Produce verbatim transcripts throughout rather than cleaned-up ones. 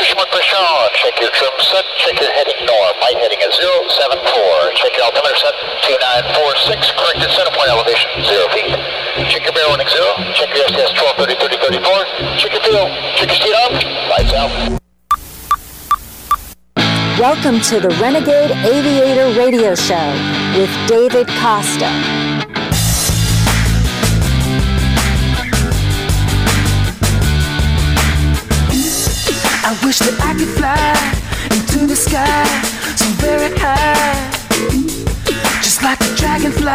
push one, push on. Check your trim set, check your heading norm. Light heading at zero seven four. Check your altimeter set, two nine four six. Corrected center point elevation, zero feet. Check your barrel running zero. Check your S T S twelve thirty, thirty, thirty-four. Check your fuel. Check your speed up. Lights out. Welcome to the Renegade Aviator Radio Show with David Costa. I wish that I could fly into the sky so very high, just like a dragonfly.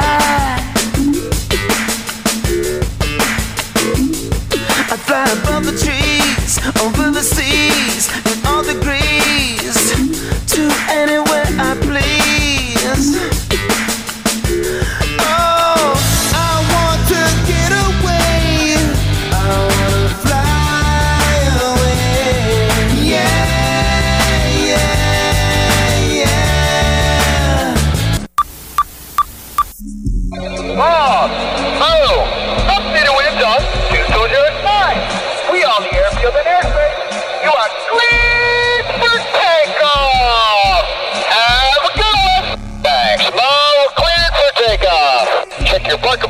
I fly above the trees, over the seas, in all degrees, to anywhere I please.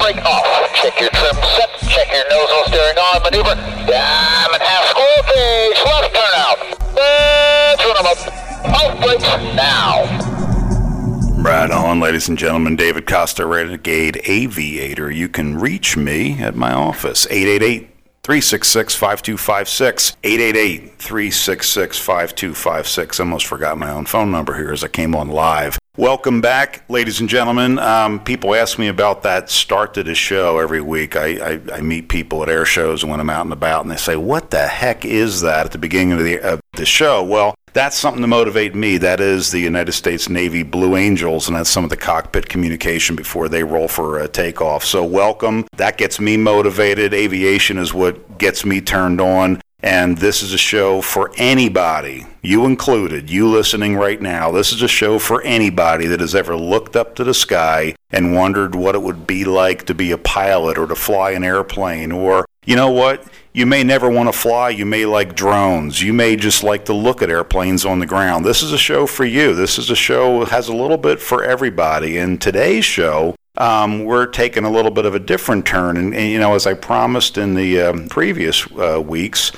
Brake off. Check your trim set. Check your nozzle steering on maneuver. Diamond half square cage. Left turn out. Let's run them up. Off brakes now. Right on, ladies and gentlemen. David Costa, Renegade Aviator. You can reach me at my office. eight eight eight, three six six, five two five six. eight eight eight, three six six, five two five six. Almost forgot my own phone number here as I came on live. Welcome back, ladies and gentlemen. Um, people ask me about that start to the show every week. I, I, I meet people at air shows and when I'm out and about, and they say, what the heck is that at the beginning of the, of the show? Well, that's something to motivate me. That is the United States Navy Blue Angels, and that's some of the cockpit communication before they roll for a takeoff. So welcome. That gets me motivated. Aviation is what gets me turned on. And this is a show for anybody, you included, you listening right now. This is a show for anybody that has ever looked up to the sky and wondered what it would be like to be a pilot or to fly an airplane. Or, you know what, you may never want to fly, you may like drones, you may just like to look at airplanes on the ground. This is a show for you. This is a show that has a little bit for everybody. And today's show, Um, we're taking a little bit of a different turn. And, and you know, as I promised in the um, previous uh, weeks,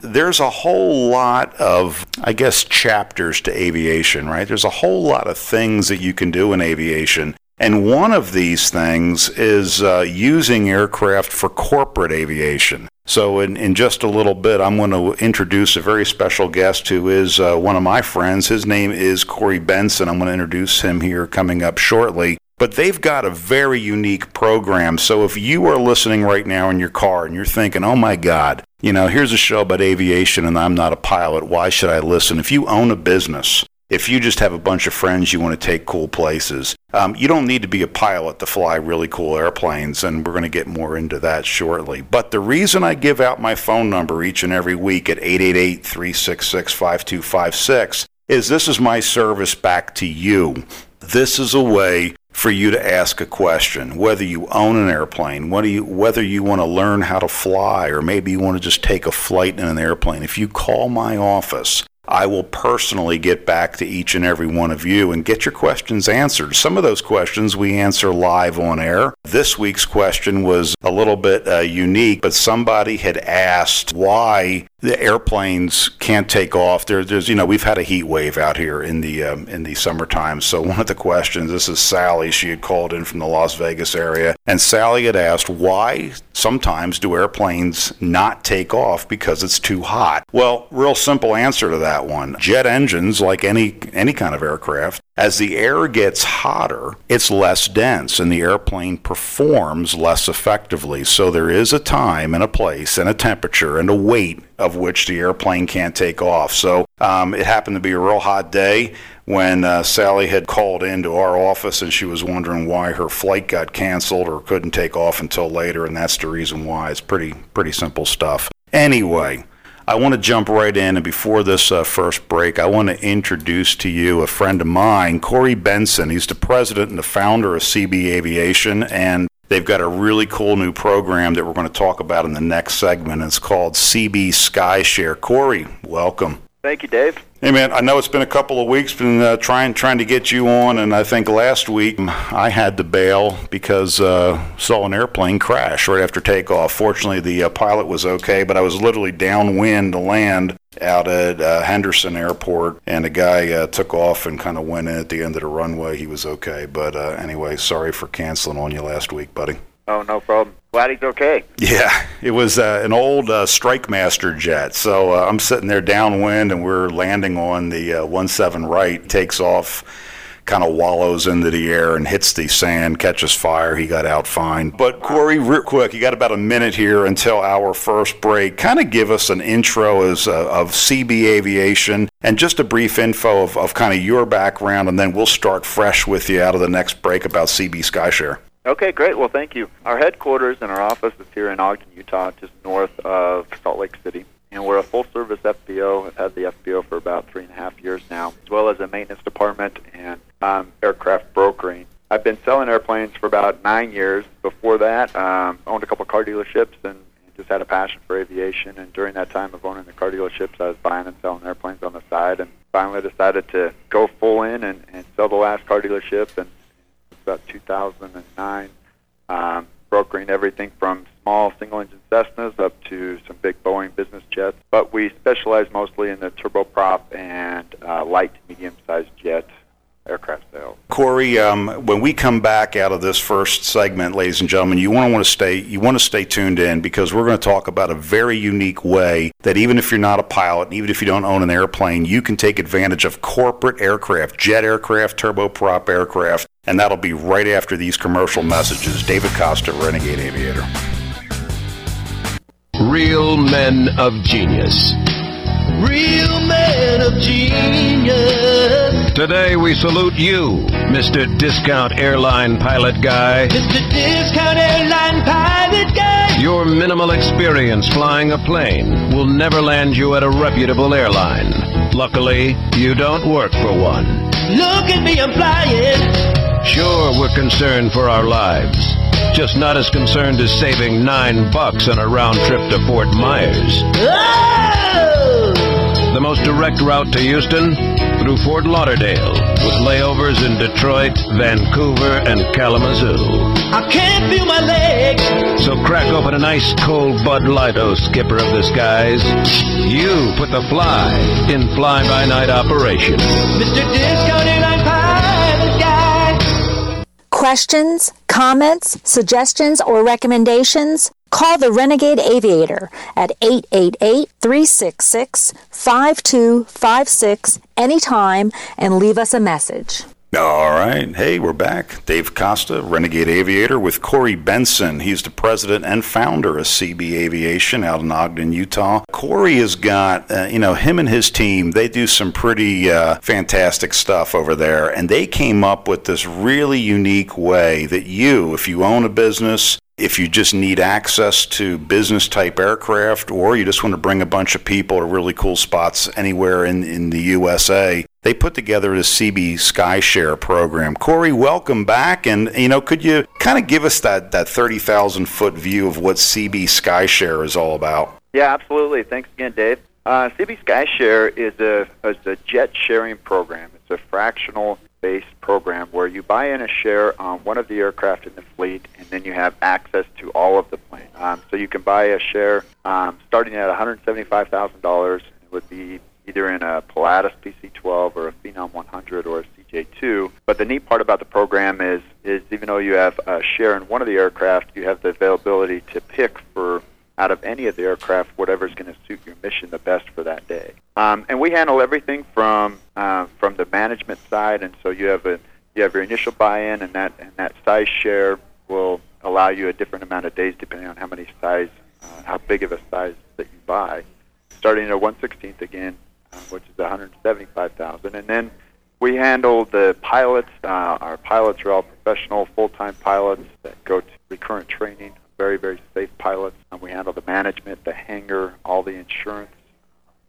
there's a whole lot of, I guess, chapters to aviation, right? There's a whole lot of things that you can do in aviation. And one of these things is uh, using aircraft for corporate aviation. So in, in just a little bit, I'm going to introduce a very special guest who is uh, one of my friends. His name is Cory Bengtzen. I'm going to introduce him here coming up shortly. But they've got a very unique program. So if you are listening right now in your car and you're thinking, oh my God, you know, here's a show about aviation and I'm not a pilot, why should I listen? If you own a business, if you just have a bunch of friends you want to take cool places, um, you don't need to be a pilot to fly really cool airplanes, and we're going to get more into that shortly. But the reason I give out my phone number each and every week at eight eight eight, three six six, five two five six is this is my service back to you. This is a way for you to ask a question, whether you own an airplane, whether you, whether you want to learn how to fly, or maybe you want to just take a flight in an airplane. If you call my office, I will personally get back to each and every one of you and get your questions answered. Some of those questions we answer live on air. This week's question was a little bit uh, unique, but somebody had asked why the airplanes can't take off. There, there's, you know, we've had a heat wave out here in the um, in the summertime. So one of the questions, this is Sally, she had called in from the Las Vegas area, and Sally had asked why sometimes do airplanes not take off because it's too hot. Well, real simple answer to that. One. Jet engines, like any any kind of aircraft, as the air gets hotter, it's less dense and the airplane performs less effectively. So there is a time and a place and a temperature and a weight of which the airplane can't take off. So um, it happened to be a real hot day when uh, Sally had called into our office and she was wondering why her flight got canceled or couldn't take off until later, and that's the reason why. It's pretty pretty simple stuff. Anyway, I want to jump right in, and before this uh, first break, I want to introduce to you a friend of mine, Cory Bengtzen. He's the president and the founder of C B Aviation, and they've got a really cool new program that we're going to talk about in the next segment. It's called C B Skyshare. Cory, welcome. Thank you, Dave. Hey, man, I know it's been a couple of weeks, been uh, trying trying to get you on, and I think last week I had to bail because uh saw an airplane crash right after takeoff. Fortunately, the uh, pilot was okay, but I was literally downwind to land out at uh, Henderson Airport, and a guy uh, took off and kind of went in at the end of the runway. He was okay, but uh, anyway, sorry for canceling on you last week, buddy. Oh, no problem. Glad he's okay. Yeah, it was uh, an old uh, Strike Master jet. So uh, I'm sitting there downwind, and we're landing on the uh, seventeen right, takes off, kind of wallows into the air and hits the sand, catches fire. He got out fine. But Cory, real quick, you got about a minute here until our first break. Kind of give us an intro as uh, of C B Aviation and just a brief info of, of kind of your background, and then we'll start fresh with you out of the next break about C B Skyshare. Okay, great. Well, thank you. Our headquarters and our office is here in Ogden, Utah, just north of Salt Lake City. And we're a full-service F B O. I've had the F B O for about three and a half years now, as well as a maintenance department and um, aircraft brokering. I've been selling airplanes for about nine years. Before that, um, owned a couple car dealerships and just had a passion for aviation. And during that time of owning the car dealerships, I was buying and selling airplanes on the side, and finally decided to go full in and, and sell the last car dealership, and about two thousand nine, um, brokering everything from small single-engine Cessnas up to some big Boeing business jets. But we specialize mostly in the turboprop and uh, light to medium-sized jets. Aircraft sales. Cory, um, when we come back out of this first segment, ladies and gentlemen, you want to want to stay you want to stay tuned in, because we're going to talk about a very unique way that even if you're not a pilot, even if you don't own an airplane, you can take advantage of corporate aircraft, jet aircraft, turboprop aircraft, and that'll be right after these commercial messages. David Costa, Renegade Aviator. Real men of genius. Real men of genius. Today we salute you, Mister Discount Airline Pilot Guy. Mister Discount Airline Pilot Guy. Your minimal experience flying a plane will never land you at a reputable airline. Luckily, you don't work for one. Look at me, I'm flying. Sure, we're concerned for our lives. Just not as concerned as saving nine bucks on a round trip to Fort Myers. Oh! The most direct route to Houston? Through Fort Lauderdale, with layovers in Detroit, Vancouver, and Kalamazoo. I can't feel my legs. So crack open an ice-cold Bud Light, oh skipper of the skies. You put the fly in fly-by-night operation. Mister Discount Airline Pilot Guy. Questions, comments, suggestions, or recommendations? Call the Renegade Aviator at eight eight eight, three six six, five two five six anytime and leave us a message. All right. Hey, we're back. Dave Costa, Renegade Aviator, with Cory Bengtzen. He's the president and founder of C B Aviation out in Ogden, Utah. Cory has got, uh, you know, him and his team, they do some pretty uh, fantastic stuff over there. And they came up with this really unique way that you, if you own a business, if you just need access to business-type aircraft, or you just want to bring a bunch of people to really cool spots anywhere in, in the U S A, they put together the C B Skyshare program. Cory, welcome back. And, you know, could you kind of give us that, that thirty thousand foot view of what C B Skyshare is all about? Yeah, absolutely. Thanks again, Dave. Uh, C B Skyshare is a, is a jet sharing program. It's a fractional based program where you buy in a share on one of the aircraft in the fleet, and then you have access to all of the plane. Um, so you can buy a share um, starting at one hundred seventy-five thousand dollars. It would be either in a Pilatus P C twelve or a Phenom one hundred or a C J two. But the neat part about the program is, is even though you have a share in one of the aircraft, you have the availability to pick for out of any of the aircraft, whatever's going to suit your mission the best for that day. Um, and we handle everything from uh, from the management side, and so you have a you have your initial buy-in, and that and that size share will allow you a different amount of days depending on how many size, uh, how big of a size that you buy. Starting at one sixteenth again, uh, which is one hundred seventy-five thousand dollars, and then we handle the pilots. Uh, our pilots are all professional, full-time pilots that go to recurrent training. Very, very safe pilots, and we handle the management, the hangar, all the insurance.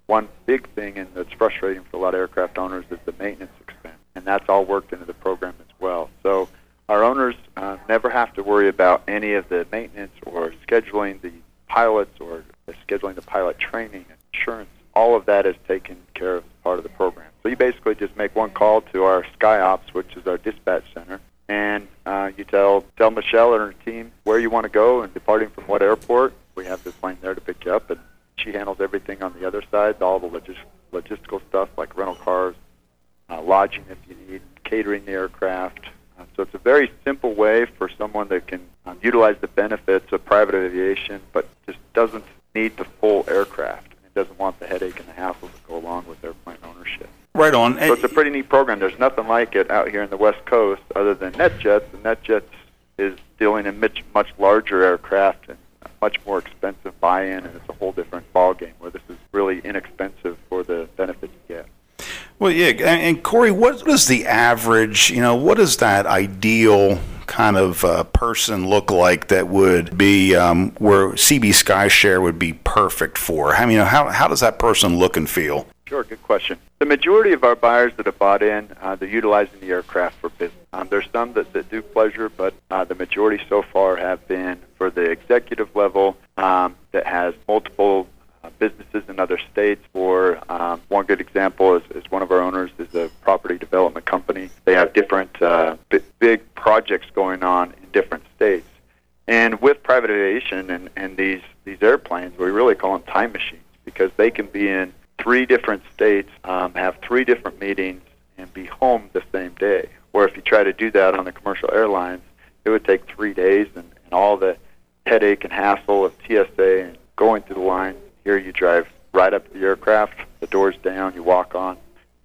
One big thing, and that's frustrating for a lot of aircraft owners, is the maintenance expense, and that's all worked into the program as well. So our owners uh, never have to worry about any of the maintenance or scheduling the pilots or scheduling the pilot training, insurance. all of that is taken care of as part of the program. So you basically just make one call to our SkyOps, which is our dispatch center, and uh, you tell tell Michelle and her team where you want to go and departing from what airport. We have the plane there to pick you up, and she handles everything on the other side, all the logis- logistical stuff like rental cars, uh, lodging if you need, catering the aircraft. Uh, so it's a very simple way for someone that can um, utilize the benefits of private aviation but just doesn't need the full aircraft and doesn't want the headache and the hassle to go along with airplane ownership. Right on. So it's a pretty neat program. There's nothing like it out here in the West Coast other than NetJets, and NetJets is dealing in much, much larger aircraft and much more expensive buy-in, and it's a whole different ballgame where this is really inexpensive for the benefits you get. Well, yeah, and Cory, what is the average, you know, what is that ideal kind of uh, person look like that would be um, where C B Skyshare would be perfect for? I mean, you know, how how does that person look and feel? Sure, good question. The majority of our buyers that have bought in, uh, they're utilizing the aircraft for business. Um, there's some that, that do pleasure, but uh, the majority so far have been for the executive level um, that has multiple uh, businesses in other states. Or um, one good example is, is one of our owners is a property development company. They have different uh, b- big projects going on in different states. And with private aviation and, and these, these airplanes, we really call them time machines because they can be in three different states, um, have three different meetings, and be home the same day. Where if you try to do that on the commercial airlines, it would take three days and, and all the headache and hassle of T S A and going through the line. Here you drive right up to the aircraft, the door's down, you walk on,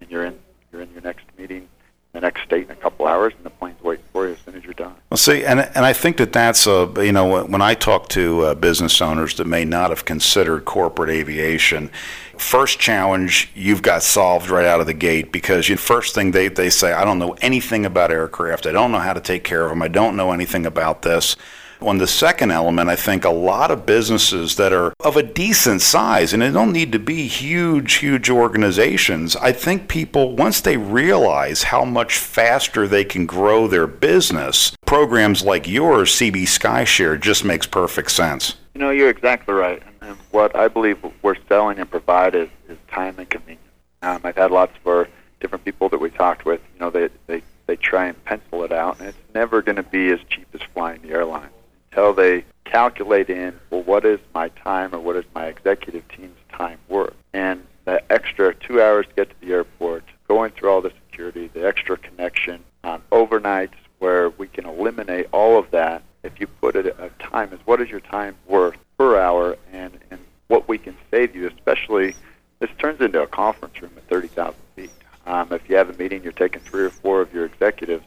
and you're in you're in your next meeting, the next state in a couple hours, and the plane's waiting for you as soon as you're done. Well, see, and and I think that that's a, you know, when I talk to uh, business owners that may not have considered corporate aviation, first challenge you've got solved right out of the gate, because the first thing they, they say, I don't know anything about aircraft, I don't know how to take care of them, I don't know anything about this. On the second element, I think a lot of businesses that are of a decent size, and they don't need to be huge, huge organizations, I think people, once they realize how much faster they can grow their business, programs like yours, C B Skyshare, just makes perfect sense. You know, you're exactly right. And what I believe we're selling and provide is, is time and convenience. Um, I've had lots of different people that we talked with, you know, they, they, they try and pencil it out, and it's never going to be as cheap as flying the airline. Until they calculate in, well, what is my time or what is my executive team's time worth? And the extra two hours to get to the airport, going through all the security, the extra connection, um, overnights where we can eliminate all of that. If you put it a time, is what is your time worth per hour, and, and what we can save you, especially this turns into a conference room at thirty thousand feet. Um, if you have a meeting, you're taking three or four of your executives,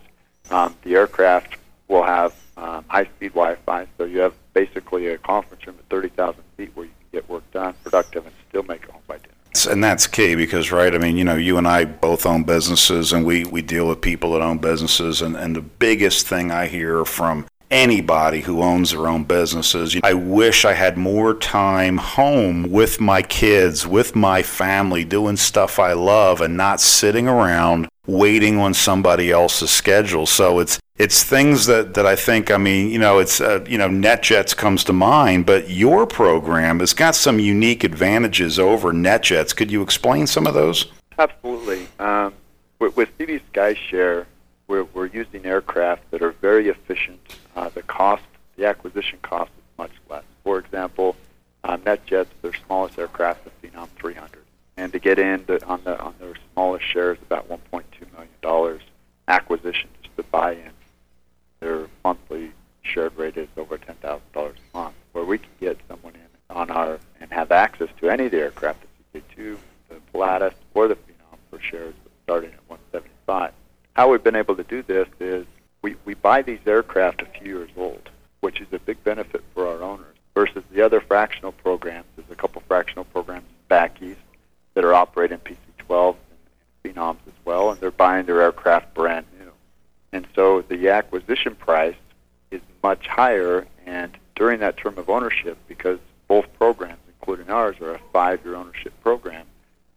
um, the aircraft will have Um, high-speed Wi-Fi, so you have basically a conference room at thirty thousand feet where you can get work done, productive, and still make it home by dinner. And that's key because, right, I mean, you know, you and I both own businesses, and we, we deal with people that own businesses, and, and the biggest thing I hear from anybody who owns their own businesses, I wish I had more time home with my kids, with my family, doing stuff I love and not sitting around waiting on somebody else's schedule. So it's it's things that, that I think, I mean, you know, it's, uh, you know, NetJets comes to mind, but your program has got some unique advantages over NetJets. Could you explain some of those? Absolutely. Um, with, with C B Skyshare, we're, we're using aircraft that are very efficient. Uh, the cost, the acquisition cost is much less. For example, um, NetJets, their smallest aircraft, the Phenom three hundred. And to get in the, on the on their smallest share is about one point two million dollars acquisition just to buy in. Their monthly shared rate is over ten thousand dollars a month, where we can get someone in on our and have access to any of the aircraft, the C J two, the Pilatus, or the Phenom for shares starting at one hundred seventy-five dollars. How we've been able to do this is we, we buy these aircraft a few years old, which is a big benefit for our owners, versus the other fractional programs. There's a couple fractional programs back east that are operating P C twelve and Phenoms as well, and they're buying their aircraft brand new. And so the acquisition price is much higher, and during that term of ownership, because both programs, including ours, are a five-year ownership program,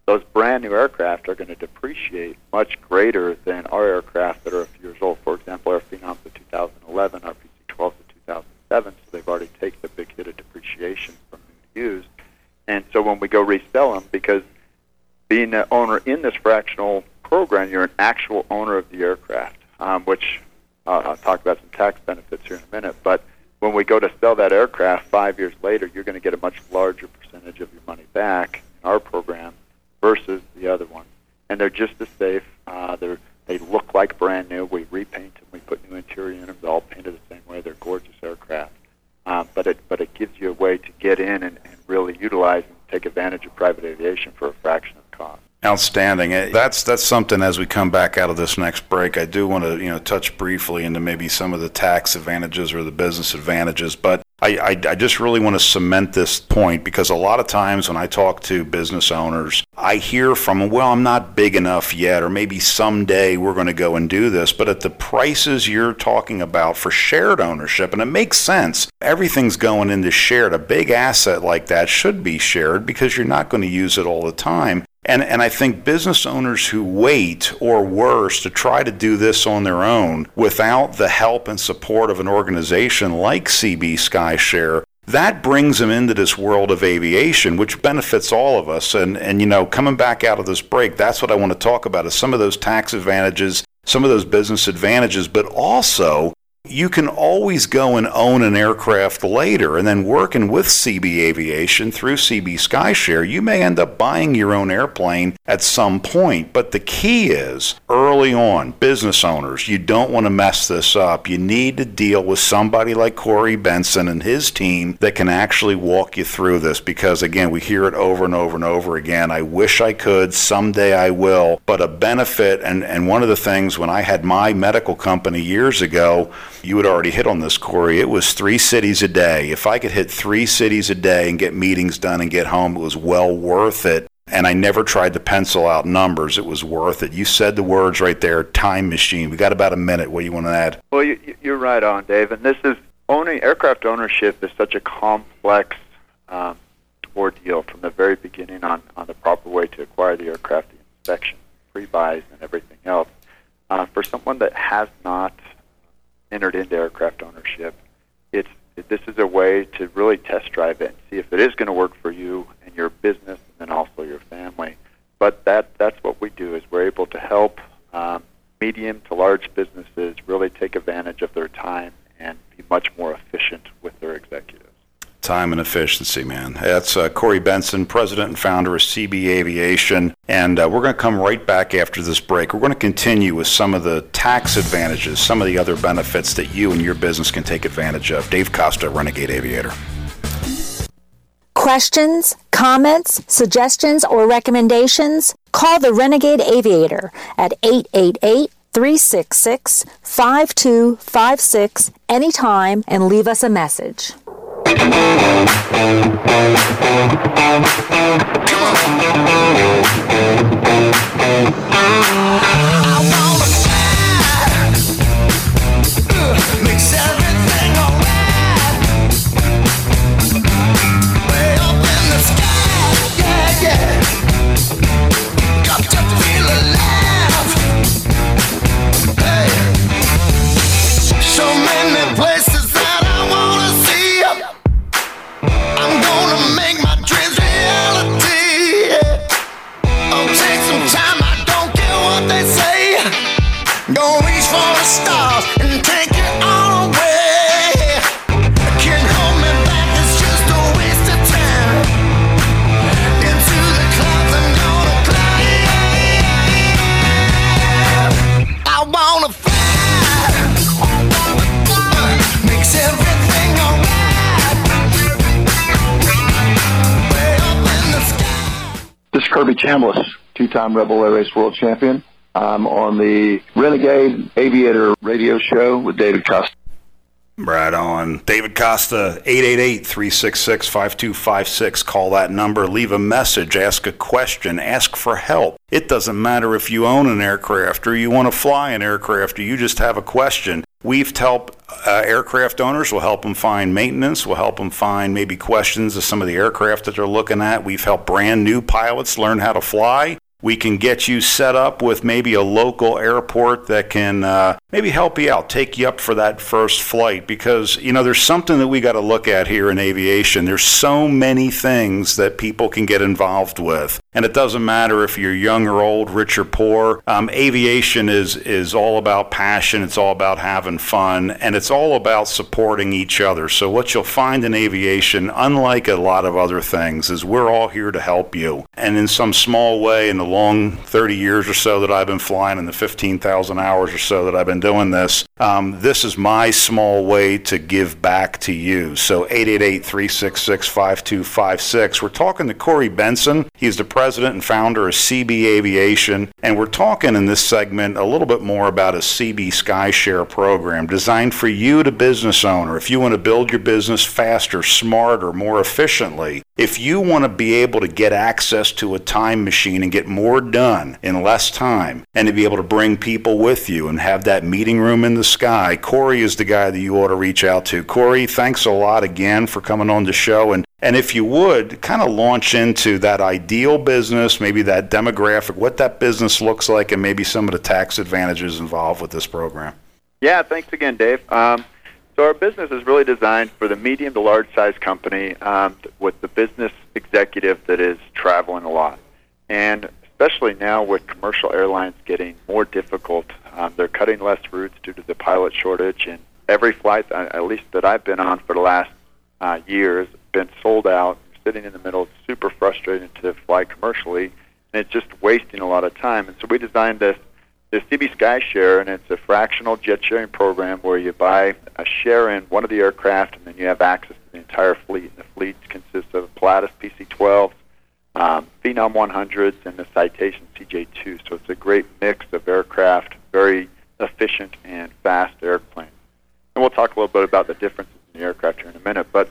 those brand new aircraft are going to depreciate much greater than our aircraft that are a few years old. For example, our Phenoms of two thousand eleven, our P C twelves of two thousand seven, so they've already taken a big hit of depreciation from new to used. And so when we go resell them, because being an owner in this fractional program, you're an actual owner of the aircraft, um, which uh, I'll talk about some tax benefits here in a minute. But when we go to sell that aircraft five years later, you're going to get a much larger percentage of your money back in our program versus the other one. And they're just as safe. Uh, they're, they look like brand new. We repaint them. We put new interior in them. They're all painted the same way. They're gorgeous aircraft. Um, but it but it gives you a way to get in and, and really utilize and take advantage of private aviation for a fraction of the cost. Outstanding. That's that's something as we come back out of this next break. I do want to you know touch briefly into maybe some of the tax advantages or the business advantages, but I, I, I just really want to cement this point, because a lot of times when I talk to business owners, I hear from them, well, I'm not big enough yet, or maybe someday we're going to go and do this. But at the prices you're talking about for shared ownership, and it makes sense, everything's going into shared. A big asset like that should be shared because you're not going to use it all the time. And and I think business owners who wait, or worse, to try to do this on their own without the help and support of an organization like C B Skyshare, that brings them into this world of aviation, which benefits all of us. And, and you know, coming back out of this break, that's what I want to talk about, is some of those tax advantages, some of those business advantages, but also you can always go and own an aircraft later, and then working with C B Aviation through C B Skyshare, you may end up buying your own airplane at some point. But the key is, early on, business owners, you don't want to mess this up. You need to deal with somebody like Cory Bengtzen and his team that can actually walk you through this, because, again, we hear it over and over and over again. I wish I could. Someday I will. But a benefit, and, and one of the things when I had my medical company years ago, you had already hit on this, Cory. It was three cities a day. If I could hit three cities a day and get meetings done and get home, it was well worth it. And I never tried to pencil out numbers. It was worth it. You said the words right there, time machine. We got about a minute. What do you want to add? Well, you, you're right on, Dave. And this is owning aircraft ownership is such a complex um, ordeal from the very beginning on, on the proper way to acquire the aircraft, the inspection, pre-buys, and everything else. Uh, for someone that has not entered into aircraft ownership, it's it, this is a way to really test drive it and see if it is going to work for you and your business, and then also your family. But that that's what we do, is we're able to help um, medium to large businesses really take advantage of their time and be much more efficient with their executives. Time and efficiency, man. That's uh, Cory Bengtzen, president and founder of C B Aviation. And uh, we're going to come right back after this break. We're going to continue with some of the tax advantages, some of the other benefits that you and your business can take advantage of. Dave Costa, Renegade Aviator. Questions, comments, suggestions, or recommendations? Call the Renegade Aviator at eight eight eight, three six six, five two five six anytime and leave us a message. Chambliss, two-time Rebel Air Race world champion. I'm on the Renegade Aviator radio show with David Costa. Right on. David Costa, eight eight eight, three six six, five two five six. Call that number, leave a message, ask a question, ask for help. It doesn't matter if you own an aircraft or you want to fly an aircraft or you just have a question. We've helped uh, aircraft owners. We'll help them find maintenance. We'll help them find maybe questions of some of the aircraft that they're looking at. We've helped brand new pilots learn how to fly. We can get you set up with maybe a local airport that can uh, maybe help you out, take you up for that first flight. Because, you know, there's something that we got to look at here in aviation. There's so many things that people can get involved with. and it doesn't matter if you're young or old, rich or poor. Um, aviation is is all about passion. It's all about having fun, and it's all about supporting each other. So what you'll find in aviation, unlike a lot of other things, is we're all here to help you. And in some small way, in the long thirty years or so that I've been flying, and the fifteen thousand hours or so that I've been doing this, um, this is my small way to give back to you. So eight eight eight, three six six, five two five six. We're talking to Cory Bengtzen. He's the president and founder of C B Aviation, and we're talking in this segment a little bit more about a C B Skyshare program designed for you, the business owner. If you want to build your business faster, smarter, more efficiently, if you want to be able to get access to a time machine and get more done in less time, and to be able to bring people with you and have that meeting room in the sky, Cory is the guy that you ought to reach out to. Cory, thanks a lot again for coming on the show. And And if you would, kind of launch into that ideal business, maybe that demographic, what that business looks like, and maybe some of the tax advantages involved with this program. Yeah, thanks again, Dave. Um, so our business is really designed for the medium to large-size company um, with the business executive that is traveling a lot. And especially now with commercial airlines getting more difficult, um, they're cutting less routes due to the pilot shortage. And every flight, at least that I've been on for the last uh, years, been sold out, sitting in the middle. It's super frustrating to fly commercially, and it's just wasting a lot of time. And so we designed this, this C B Skyshare, and it's a fractional jet sharing program where you buy a share in one of the aircraft, and then you have access to the entire fleet. And the fleet consists of Pilatus P C twelve, um, Phenom one hundreds, and the Citation C J two. So it's a great mix of aircraft, very efficient and fast airplane. And we'll talk a little bit about the differences in the aircraft here in a minute. But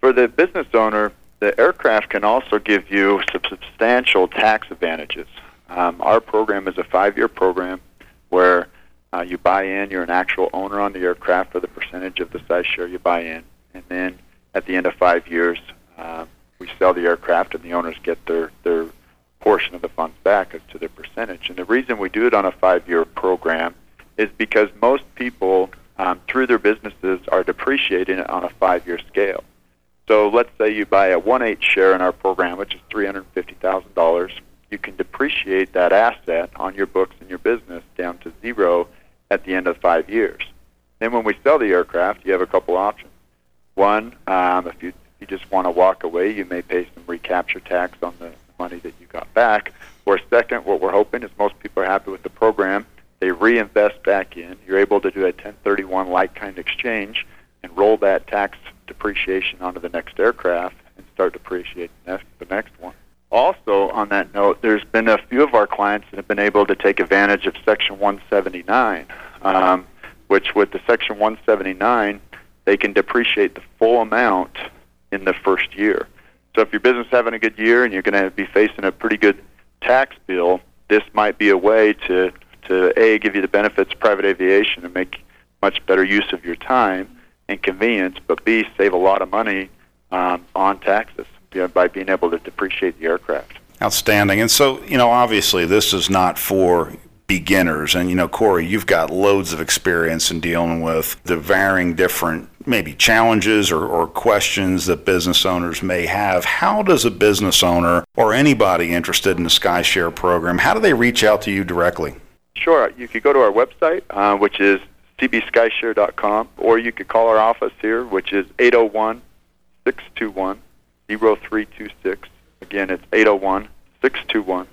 for the business owner, the aircraft can also give you substantial tax advantages. Um, our program is a five-year program where uh, you buy in, you're an actual owner on the aircraft for the percentage of the size share you buy in, and then at the end of five years, uh, we sell the aircraft and the owners get their, their portion of the funds back as to their percentage. And the reason we do it on a five-year program is because most people, um, through their businesses, are depreciating it on a five-year scale. So let's say you buy a one eighth share in our program, which is three hundred fifty thousand dollars. You can depreciate that asset on your books and your business down to zero at the end of five years. Then when we sell the aircraft, you have a couple options. One, um, if you, you just want to walk away, you may pay some recapture tax on the money that you got back. Or second, what we're hoping is most people are happy with the program. They reinvest back in. You're able to do a ten thirty-one like-kind exchange and roll that tax depreciation onto the next aircraft and start depreciating the next one. Also, on that note, there's been a few of our clients that have been able to take advantage of Section one seventy-nine, um, which with the Section one seventy-nine, they can depreciate the full amount in the first year. So if your business is having a good year and you're going to be facing a pretty good tax bill, this might be a way to, to A, give you the benefits of private aviation and make much better use of your time and convenience, but B, save a lot of money um, on taxes, you know, by being able to depreciate the aircraft. Outstanding. And so, you know, obviously this is not for beginners. And, you know, Cory, you've got loads of experience in dealing with the varying different maybe challenges or, or questions that business owners may have. How does a business owner or anybody interested in the Skyshare program, how do they reach out to you directly? Sure. You could go to our website, uh, which is c b skyshare dot com, or you could call our office here, which is eight oh one, six two one, oh three two six. Again, it's eight oh one, six two one,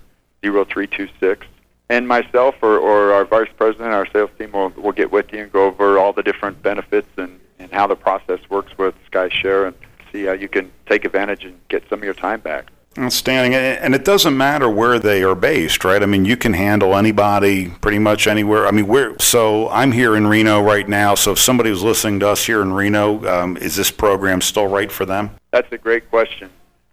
oh three two six. And myself or, or our vice president, our sales team, will will get with you and go over all the different benefits and, and how the process works with Skyshare and see how you can take advantage and get some of your time back. Outstanding. And it doesn't matter where they are based, right? I mean, you can handle anybody pretty much anywhere. I mean, we're so I'm here in Reno right now. So if somebody was listening to us here in Reno, um, is this program still right for them? That's a great question.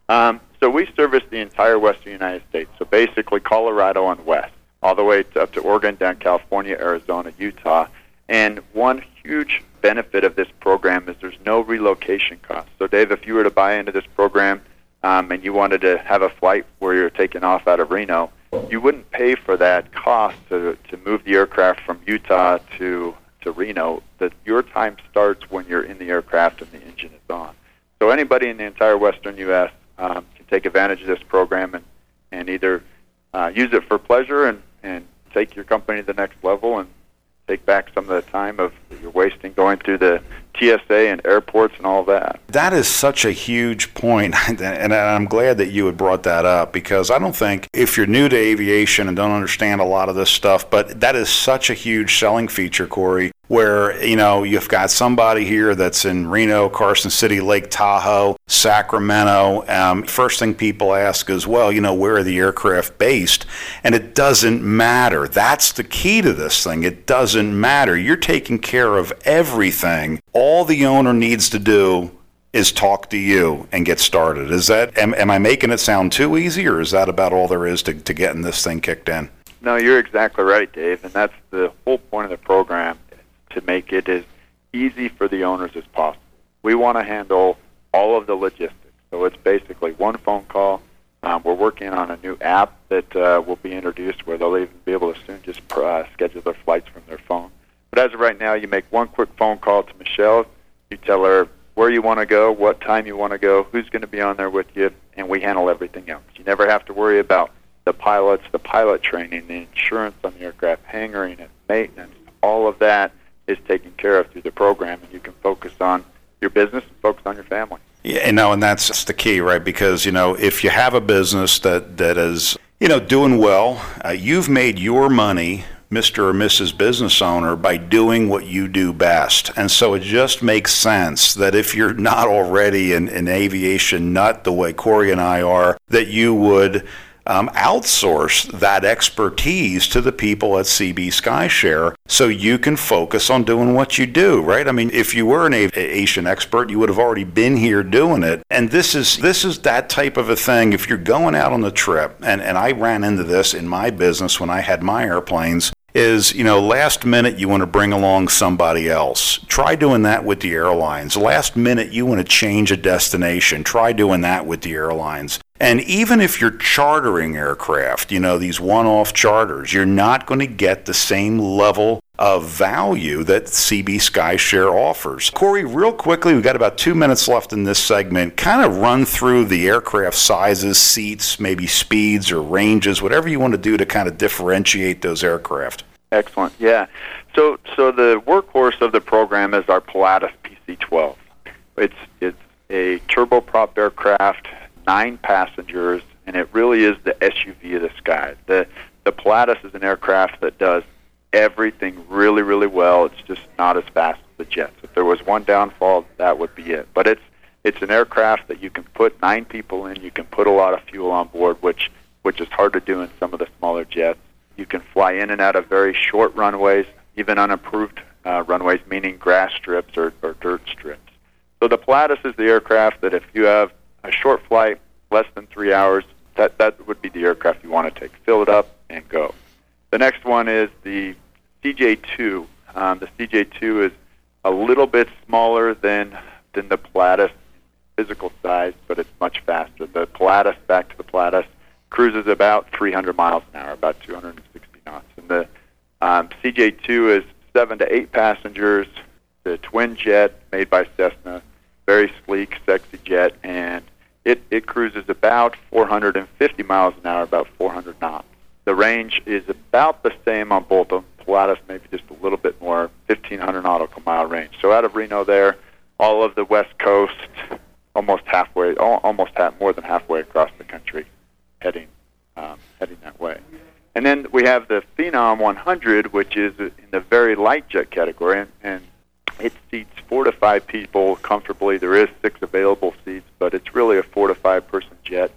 Um, so we service the entire western United States. So basically Colorado and west, all the way to, up to Oregon, down California, Arizona, Utah. And one huge benefit of this program is there's no relocation cost. So, Dave, if you were to buy into this program, Um, and you wanted to have a flight where you're taking off out of Reno, you wouldn't pay for that cost to to move the aircraft from Utah to, to Reno. That your time starts when you're in the aircraft and the engine is on. So anybody in the entire western U S um, can take advantage of this program and, and either uh, use it for pleasure and, and take your company to the next level and take back some of the time of you're wasting going through the T S A and airports and all that. That is such a huge point, and I'm glad that you had brought that up, because I don't think, if you're new to aviation and don't understand a lot of this stuff, but that is such a huge selling feature, Cory, where, you know, you've got somebody here that's in Reno, Carson City, Lake Tahoe, Sacramento. Um, first thing people ask is, well, you know, where are the aircraft based? And it doesn't matter. That's the key to this thing. It doesn't matter. You're taking care of everything. All the owner needs to do is talk to you and get started. Is that, am, am I making it sound too easy, or is that about all there is to, to getting this thing kicked in? No, you're exactly right, Dave, and that's the whole point of the program, to make it as easy for the owners as possible. We want to handle all of the logistics. So it's basically one phone call. Um, we're working on a new app that uh, will be introduced where they'll even be able to soon just uh, schedule their flights from their phone. But as of right now, you make one quick phone call to Michelle. You tell her where you want to go, what time you want to go, who's going to be on there with you, and we handle everything else. You never have to worry about the pilots, the pilot training, the insurance on the aircraft, hangaring and maintenance. All of that is taken care of through the program, and you can focus on your business and focus on your family. Yeah, you know, and that's, that's the key, right? Because, you know, if you have a business that, that is, you know, doing well, uh, you've made your money, Mister or Missus Business Owner, by doing what you do best. And so it just makes sense that if you're not already an, an aviation nut the way Cory and I are, that you would Um, outsource that expertise to the people at C B Skyshare so you can focus on doing what you do, right? I mean, if you were an aviation expert, you would have already been here doing it. And this is this is that type of a thing. If you're going out on the trip, and, and I ran into this in my business when I had my airplanes, is, you know, last minute you want to bring along somebody else. Try doing that with the airlines. Last minute you want to change a destination. Try doing that with the airlines. And even if you're chartering aircraft, you know, these one-off charters, you're not going to get the same level of value that C B Skyshare offers. Cory, real quickly, we've got about two minutes left in this segment. Kind of run through the aircraft sizes, seats, maybe speeds or ranges, whatever you want to do to kind of differentiate those aircraft. Excellent, yeah. So so the workhorse of the program is our Pilatus P C twelve. It's, it's a turboprop aircraft, nine passengers, and it really is the S U V of the sky. The the Pilatus is an aircraft that does everything really, really well. It's just not as fast as the jets. If there was one downfall, that would be it. But it's it's an aircraft that you can put nine people in. You can put a lot of fuel on board, which which is hard to do in some of the smaller jets. You can fly in and out of very short runways, even unimproved uh, runways, meaning grass strips or, or dirt strips. So the Pilatus is the aircraft that if you have a short flight, less than three hours, that, that would be the aircraft you want to take. Fill it up and go. The next one is the C J two. Um, the C J two is a little bit smaller than than the Pilatus in physical size, but it's much faster. The Pilatus, back to the Pilatus, cruises about three hundred miles an hour, about two hundred sixty knots. And the um, C J two is seven to eight passengers, the twin jet made by Cessna, very sleek, sexy jet, and It, it cruises about four hundred fifty miles an hour, about four hundred knots. The range is about the same on both of them. Pilatus maybe just a little bit more, fifteen hundred nautical mile range. So out of Reno there, all of the West Coast, almost halfway, almost half, more than halfway across the country, heading um, heading that way. And then we have the Phenom one hundred, which is in the very light jet category, and, and it seats four to five people comfortably. There is six available seats, but it's really a four to five person jet.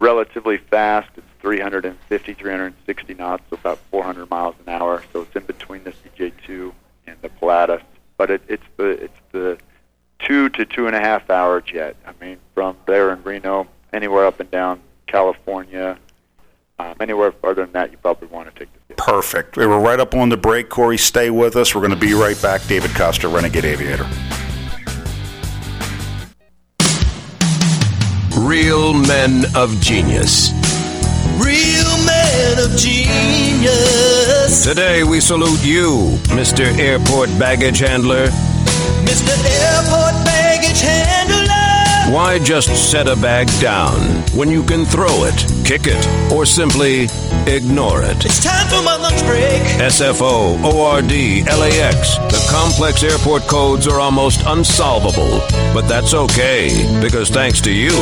Relatively fast. It's three hundred fifty, three hundred sixty knots, so about four hundred miles an hour. So it's in between the C J two and the Pilatus. But it, it's the it's the two to two and a half hour jet. I mean, from there in Reno, anywhere up and down California, Um, anywhere farther than that, you probably want to take the jet. Perfect. We were right up on the break. Cory, stay with us. We're going to be right back. David Costa, Renegade Aviator. Real men of genius. Real men of genius. Today we salute you, Mister Airport Baggage Handler. Mister Airport Baggage Handler. Why just set a bag down when you can throw it, kick it, or simply ignore it? It's time for my lunch break. S F O, O R D, L A X. The complex airport codes are almost unsolvable, but that's okay, because thanks to you,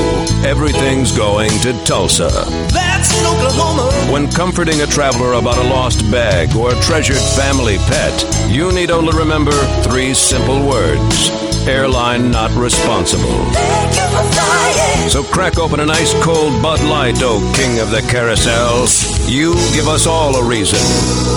everything's going to Tulsa. That's in Oklahoma. When comforting a traveler about a lost bag or a treasured family pet, you need only remember three simple words. Airline not responsible. Thank you for flying. So crack open an ice-cold Bud Light, O king of the carousel. You give us all a reason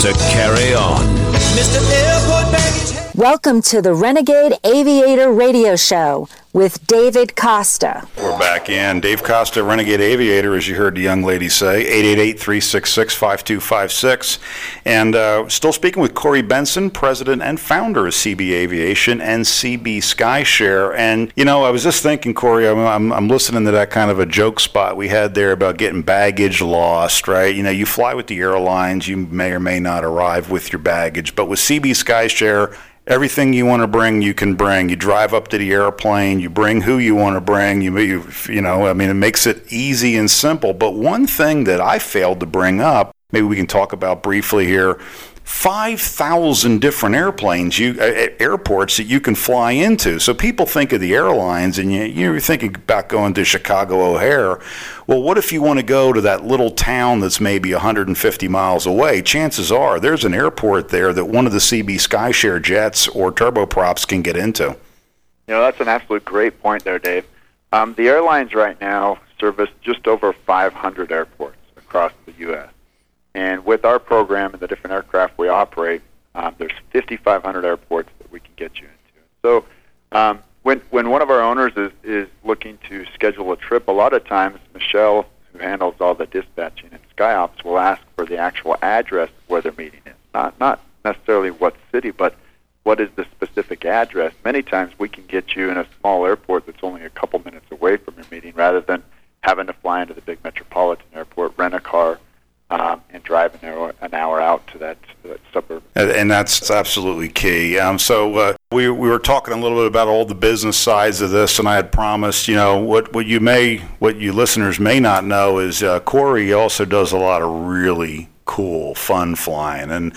to carry on. Mister Airport Baggage. Welcome to the Renegade Aviator Radio Show with David Costa. We're back in. Dave Costa, Renegade Aviator, as you heard the young lady say, eight eight eight, three six six, five two five six. And uh, still speaking with Cory Bengtzen, president and founder of C B Aviation and C B Skyshare. And, you know, I was just thinking, Cory, I'm, I'm, I'm listening to that kind of a joke spot we had there about getting baggage lost, right? You know, you fly with the airlines, you may or may not arrive with your baggage. But with C B Skyshare, everything you want to bring, you can bring. You drive up to the airplane, you bring who you want to bring, you, you, you know, I mean, it makes it easy and simple. But one thing that I failed to bring up, maybe we can talk about briefly here, five thousand different airplanes, you uh, airports that you can fly into. So people think of the airlines, and you, you're thinking about going to Chicago O'Hare. Well, what if you want to go to that little town that's maybe one hundred fifty miles away? Chances are there's an airport there that one of the C B Skyshare jets or turboprops can get into. You know, that's an absolute great point there, Dave. Um, the airlines right now service just over five hundred airports across the U S And with our program and the different aircraft we operate, um, there's fifty-five hundred airports that we can get you into. So um, when when one of our owners is, is looking to schedule a trip, a lot of times Michelle, who handles all the dispatching and SkyOps, will ask for the actual address where they're meeting is. Not, not necessarily what city, but what is the specific address. Many times we can get you in a small airport that's only a couple minutes away from your meeting rather than having to fly into the big metropolitan airport, rent a car, Um, and drive an hour, an hour out to that, to that suburb. And that's absolutely key. Um, so uh, we we were talking a little bit about all the business sides of this, and I had promised, you know, what, what you may, what you listeners may not know is uh, Cory also does a lot of really cool, fun flying, and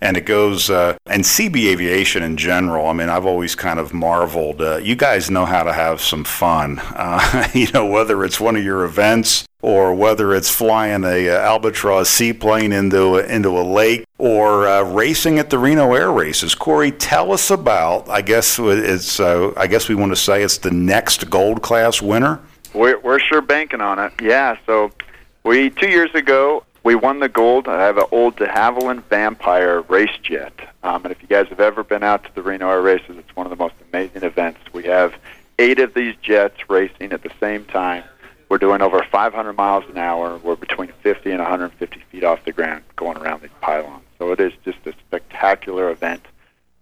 and it goes, uh, and C B Aviation in general, I mean, I've always kind of marveled, uh, you guys know how to have some fun, uh, you know, whether it's one of your events, or whether it's flying a uh, Albatross seaplane into a, into a lake, or uh, racing at the Reno Air Races. Cory, tell us about, I guess it's, uh, I guess we want to say it's the next gold class winner. We're, we're sure banking on it. Yeah. So we two years ago we won the gold. I have an old De Havilland Vampire race jet, um, and if you guys have ever been out to the Reno Air Races, it's one of the most amazing events. We have eight of these jets racing at the same time. We're doing over five hundred miles an hour. We're between fifty and one hundred fifty feet off the ground going around these pylons. So it is just a spectacular event.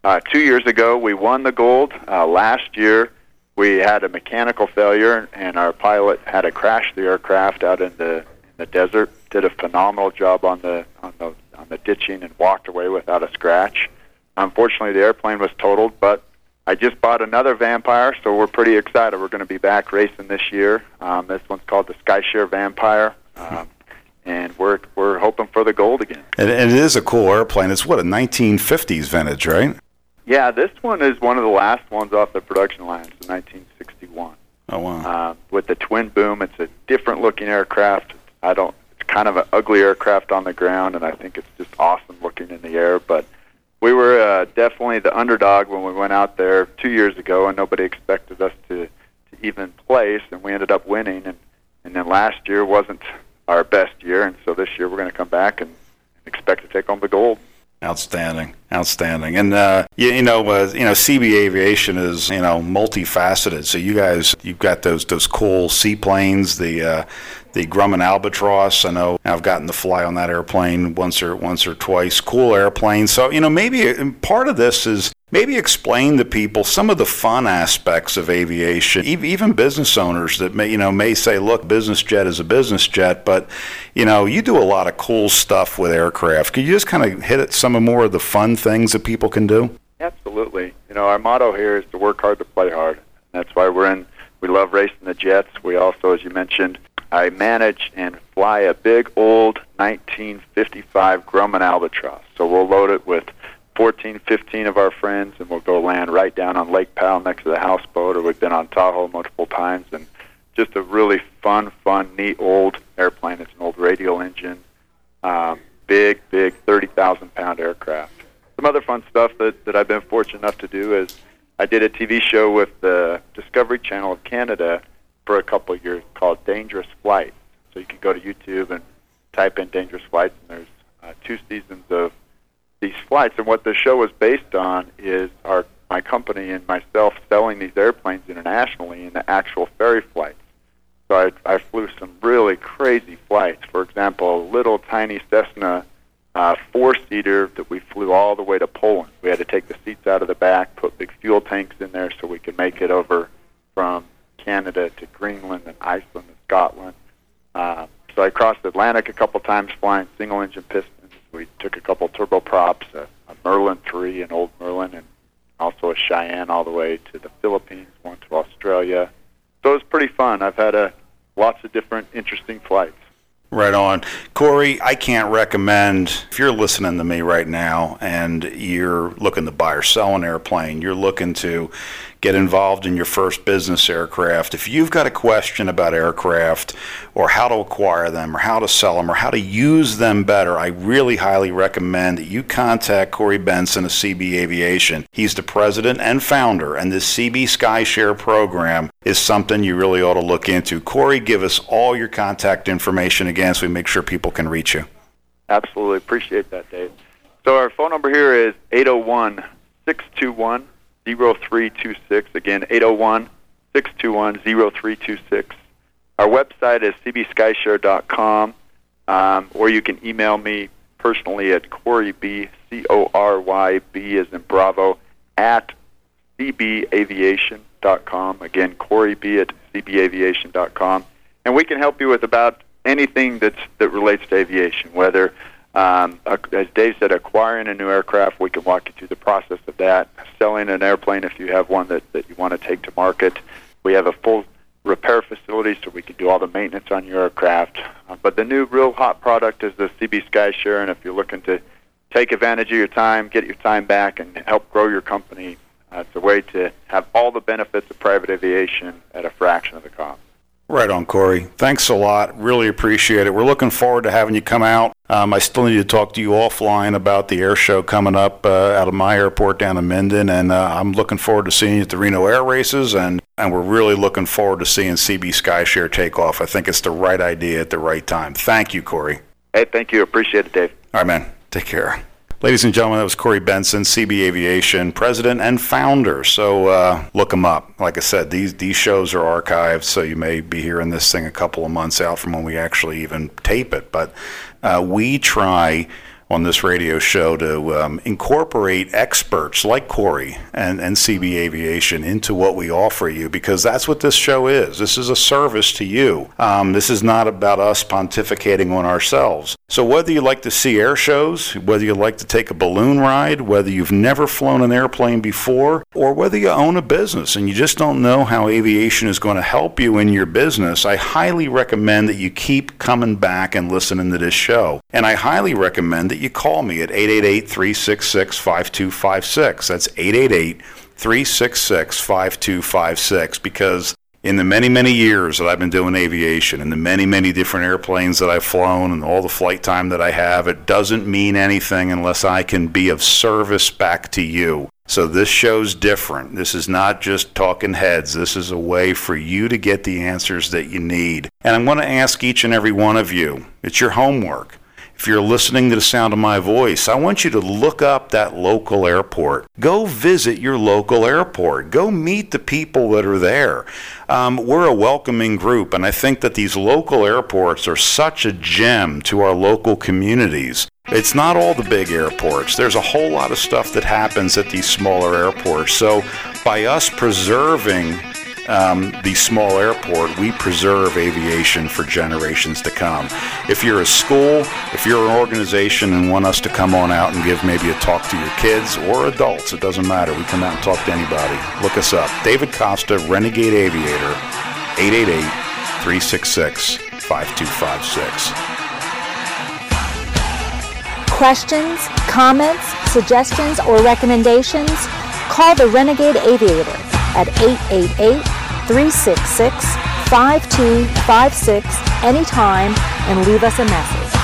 Uh, two years ago, we won the gold. Uh, last year, we had a mechanical failure, and our pilot had to crash the aircraft out in the, in the desert, did a phenomenal job on the, on the, on the ditching and walked away without a scratch. Unfortunately, the airplane was totaled, but I just bought another Vampire, so we're pretty excited. We're going to be back racing this year. Um, this one's called the Skyshare Vampire, um, and we're we're hoping for the gold again. And, and it is a cool airplane. It's, what, a nineteen fifties vintage, right? Yeah, this one is one of the last ones off the production line. It's a nineteen sixty-one. Oh, wow. Um, with the twin boom, it's a different-looking aircraft. I don't. It's kind of an ugly aircraft on the ground, and I think it's just awesome looking in the air, but we were uh, definitely the underdog when we went out there two years ago, and nobody expected us to, to even place, and we ended up winning. And, and then last year wasn't our best year, and so this year we're going to come back and expect to take home the gold. Outstanding, outstanding, and uh, you, you know, uh, you know, C B Aviation is, you know, multifaceted. So you guys, you've got those those cool seaplanes, the uh, the Grumman Albatross. I know I've gotten to fly on that airplane once or once or twice. Cool airplane. So, you know, maybe part of this is maybe explain to people some of the fun aspects of aviation, even business owners that may, you know, may say, look, business jet is a business jet, but, you know, you do a lot of cool stuff with aircraft. Could you just kind of hit at some of more of the fun things that people can do? Absolutely. You know, our motto here is to work hard to play hard. That's why we're in We love racing the jets. We also, as you mentioned, I manage and fly a big old nineteen fifty-five Grumman Albatross. So we'll load it with fourteen, fifteen of our friends, and we'll go land right down on Lake Powell next to the houseboat, or we've been on Tahoe multiple times. And just a really fun, fun, neat old airplane. It's an old radial engine. Um, big, big thirty thousand pound aircraft. Some other fun stuff that, that I've been fortunate enough to do is I did a T V show with the Discovery Channel of Canada for a couple of years called Dangerous Flight. So you can go to YouTube and type in Dangerous Flights, and there's uh, two seasons of these flights. And what the show was based on is our my company and myself selling these airplanes internationally in the actual ferry flights. So I, I flew some really crazy flights. For example, a little tiny Cessna uh, four-seater that we flew all the way to Poland. We had to take the seats out of the back, put big fuel tanks in there so we could make it over from Canada to Greenland and Iceland and Scotland. Uh, so I crossed the Atlantic a couple times flying single-engine pistons. We took a couple turboprops, a, a Merlin three, an old Merlin, and also a Cheyenne all the way to the Philippines, one to Australia. So it was pretty fun. I've had a, lots of different interesting flights. Right on. Cory, I can't recommend, if you're listening to me right now and you're looking to buy or sell an airplane, you're looking to get involved in your first business aircraft, if you've got a question about aircraft or how to acquire them or how to sell them or how to use them better, I really highly recommend that you contact Cory Bengtzen of C B Aviation. He's the president and founder, and this C B Skyshare program is something you really ought to look into. Cory, give us all your contact information again so we make sure people can reach you. Absolutely. Appreciate that, Dave. So our phone number here is eight oh one, six two one, oh three two six. Again, eight oh one, six two one, oh three two six. Our website is c b skyshare dot com, um, or you can email me personally at coryb, C O R Y B as in Bravo, at c b aviation dot com. Again, coryb at c b aviation dot com. And we can help you with about anything that's, that relates to aviation, whether, um, as Dave said, acquiring a new aircraft, we can walk you through the process of that, selling an airplane if you have one that, that you want to take to market. We have a full repair facility so we can do all the maintenance on your aircraft. Uh, but the new real hot product is the C B Skyshare, and if you're looking to take advantage of your time, get your time back, and help grow your company, uh, it's a way to have all the benefits of private aviation at a fraction of the cost. Right on, Cory. Thanks a lot. Really appreciate it. We're looking forward to having you come out. Um, I still need to talk to you offline about the air show coming up uh, out of my airport down in Minden, and uh, I'm looking forward to seeing you at the Reno Air Races, and, and we're really looking forward to seeing C B Skyshare take off. I think it's the right idea at the right time. Thank you, Cory. Hey, thank you. Appreciate it, Dave. All right, man. Take care. Ladies and gentlemen, that was Cory Bengtzen, C B Aviation, president and founder. So uh, look him up. Like I said, these, these shows are archived, so you may be hearing this thing a couple of months out from when we actually even tape it. But uh, we try on this radio show to um, incorporate experts like Cory and, and C B Aviation into what we offer you, because that's what this show is. This is a service to you. Um, this is not about us pontificating on ourselves. So whether you like to see air shows, whether you like to take a balloon ride, whether you've never flown an airplane before, or whether you own a business and you just don't know how aviation is going to help you in your business, I highly recommend that you keep coming back and listening to this show. And I highly recommend that you call me at eight eight eight, three six six, five two five six. That's eight eight eight, three six six, five two five six, because in the many, many years that I've been doing aviation and the many, many different airplanes that I've flown and all the flight time that I have, it doesn't mean anything unless I can be of service back to you. So this show's different. This is not just talking heads. This is a way for you to get the answers that you need. And I'm going to ask each and every one of you, it's your homework. If you're listening to the sound of my voice, I want you to look up that local airport. Go visit your local airport. Go meet the people that are there. Um, we're a welcoming group, and I think that these local airports are such a gem to our local communities. It's not all the big airports. There's a whole lot of stuff that happens at these smaller airports. So by us preserving um, the small airport, we preserve aviation for generations to come. If you're a school, if you're an organization and want us to come on out and give maybe a talk to your kids or adults, it doesn't matter. We come out and talk to anybody. Look us up. David Costa, Renegade Aviator, eight eight eight, three six six, five two five six. Questions, comments, suggestions, or recommendations? Call the Renegade Aviator at eight eight eight, three six six, five two five six anytime and leave us a message.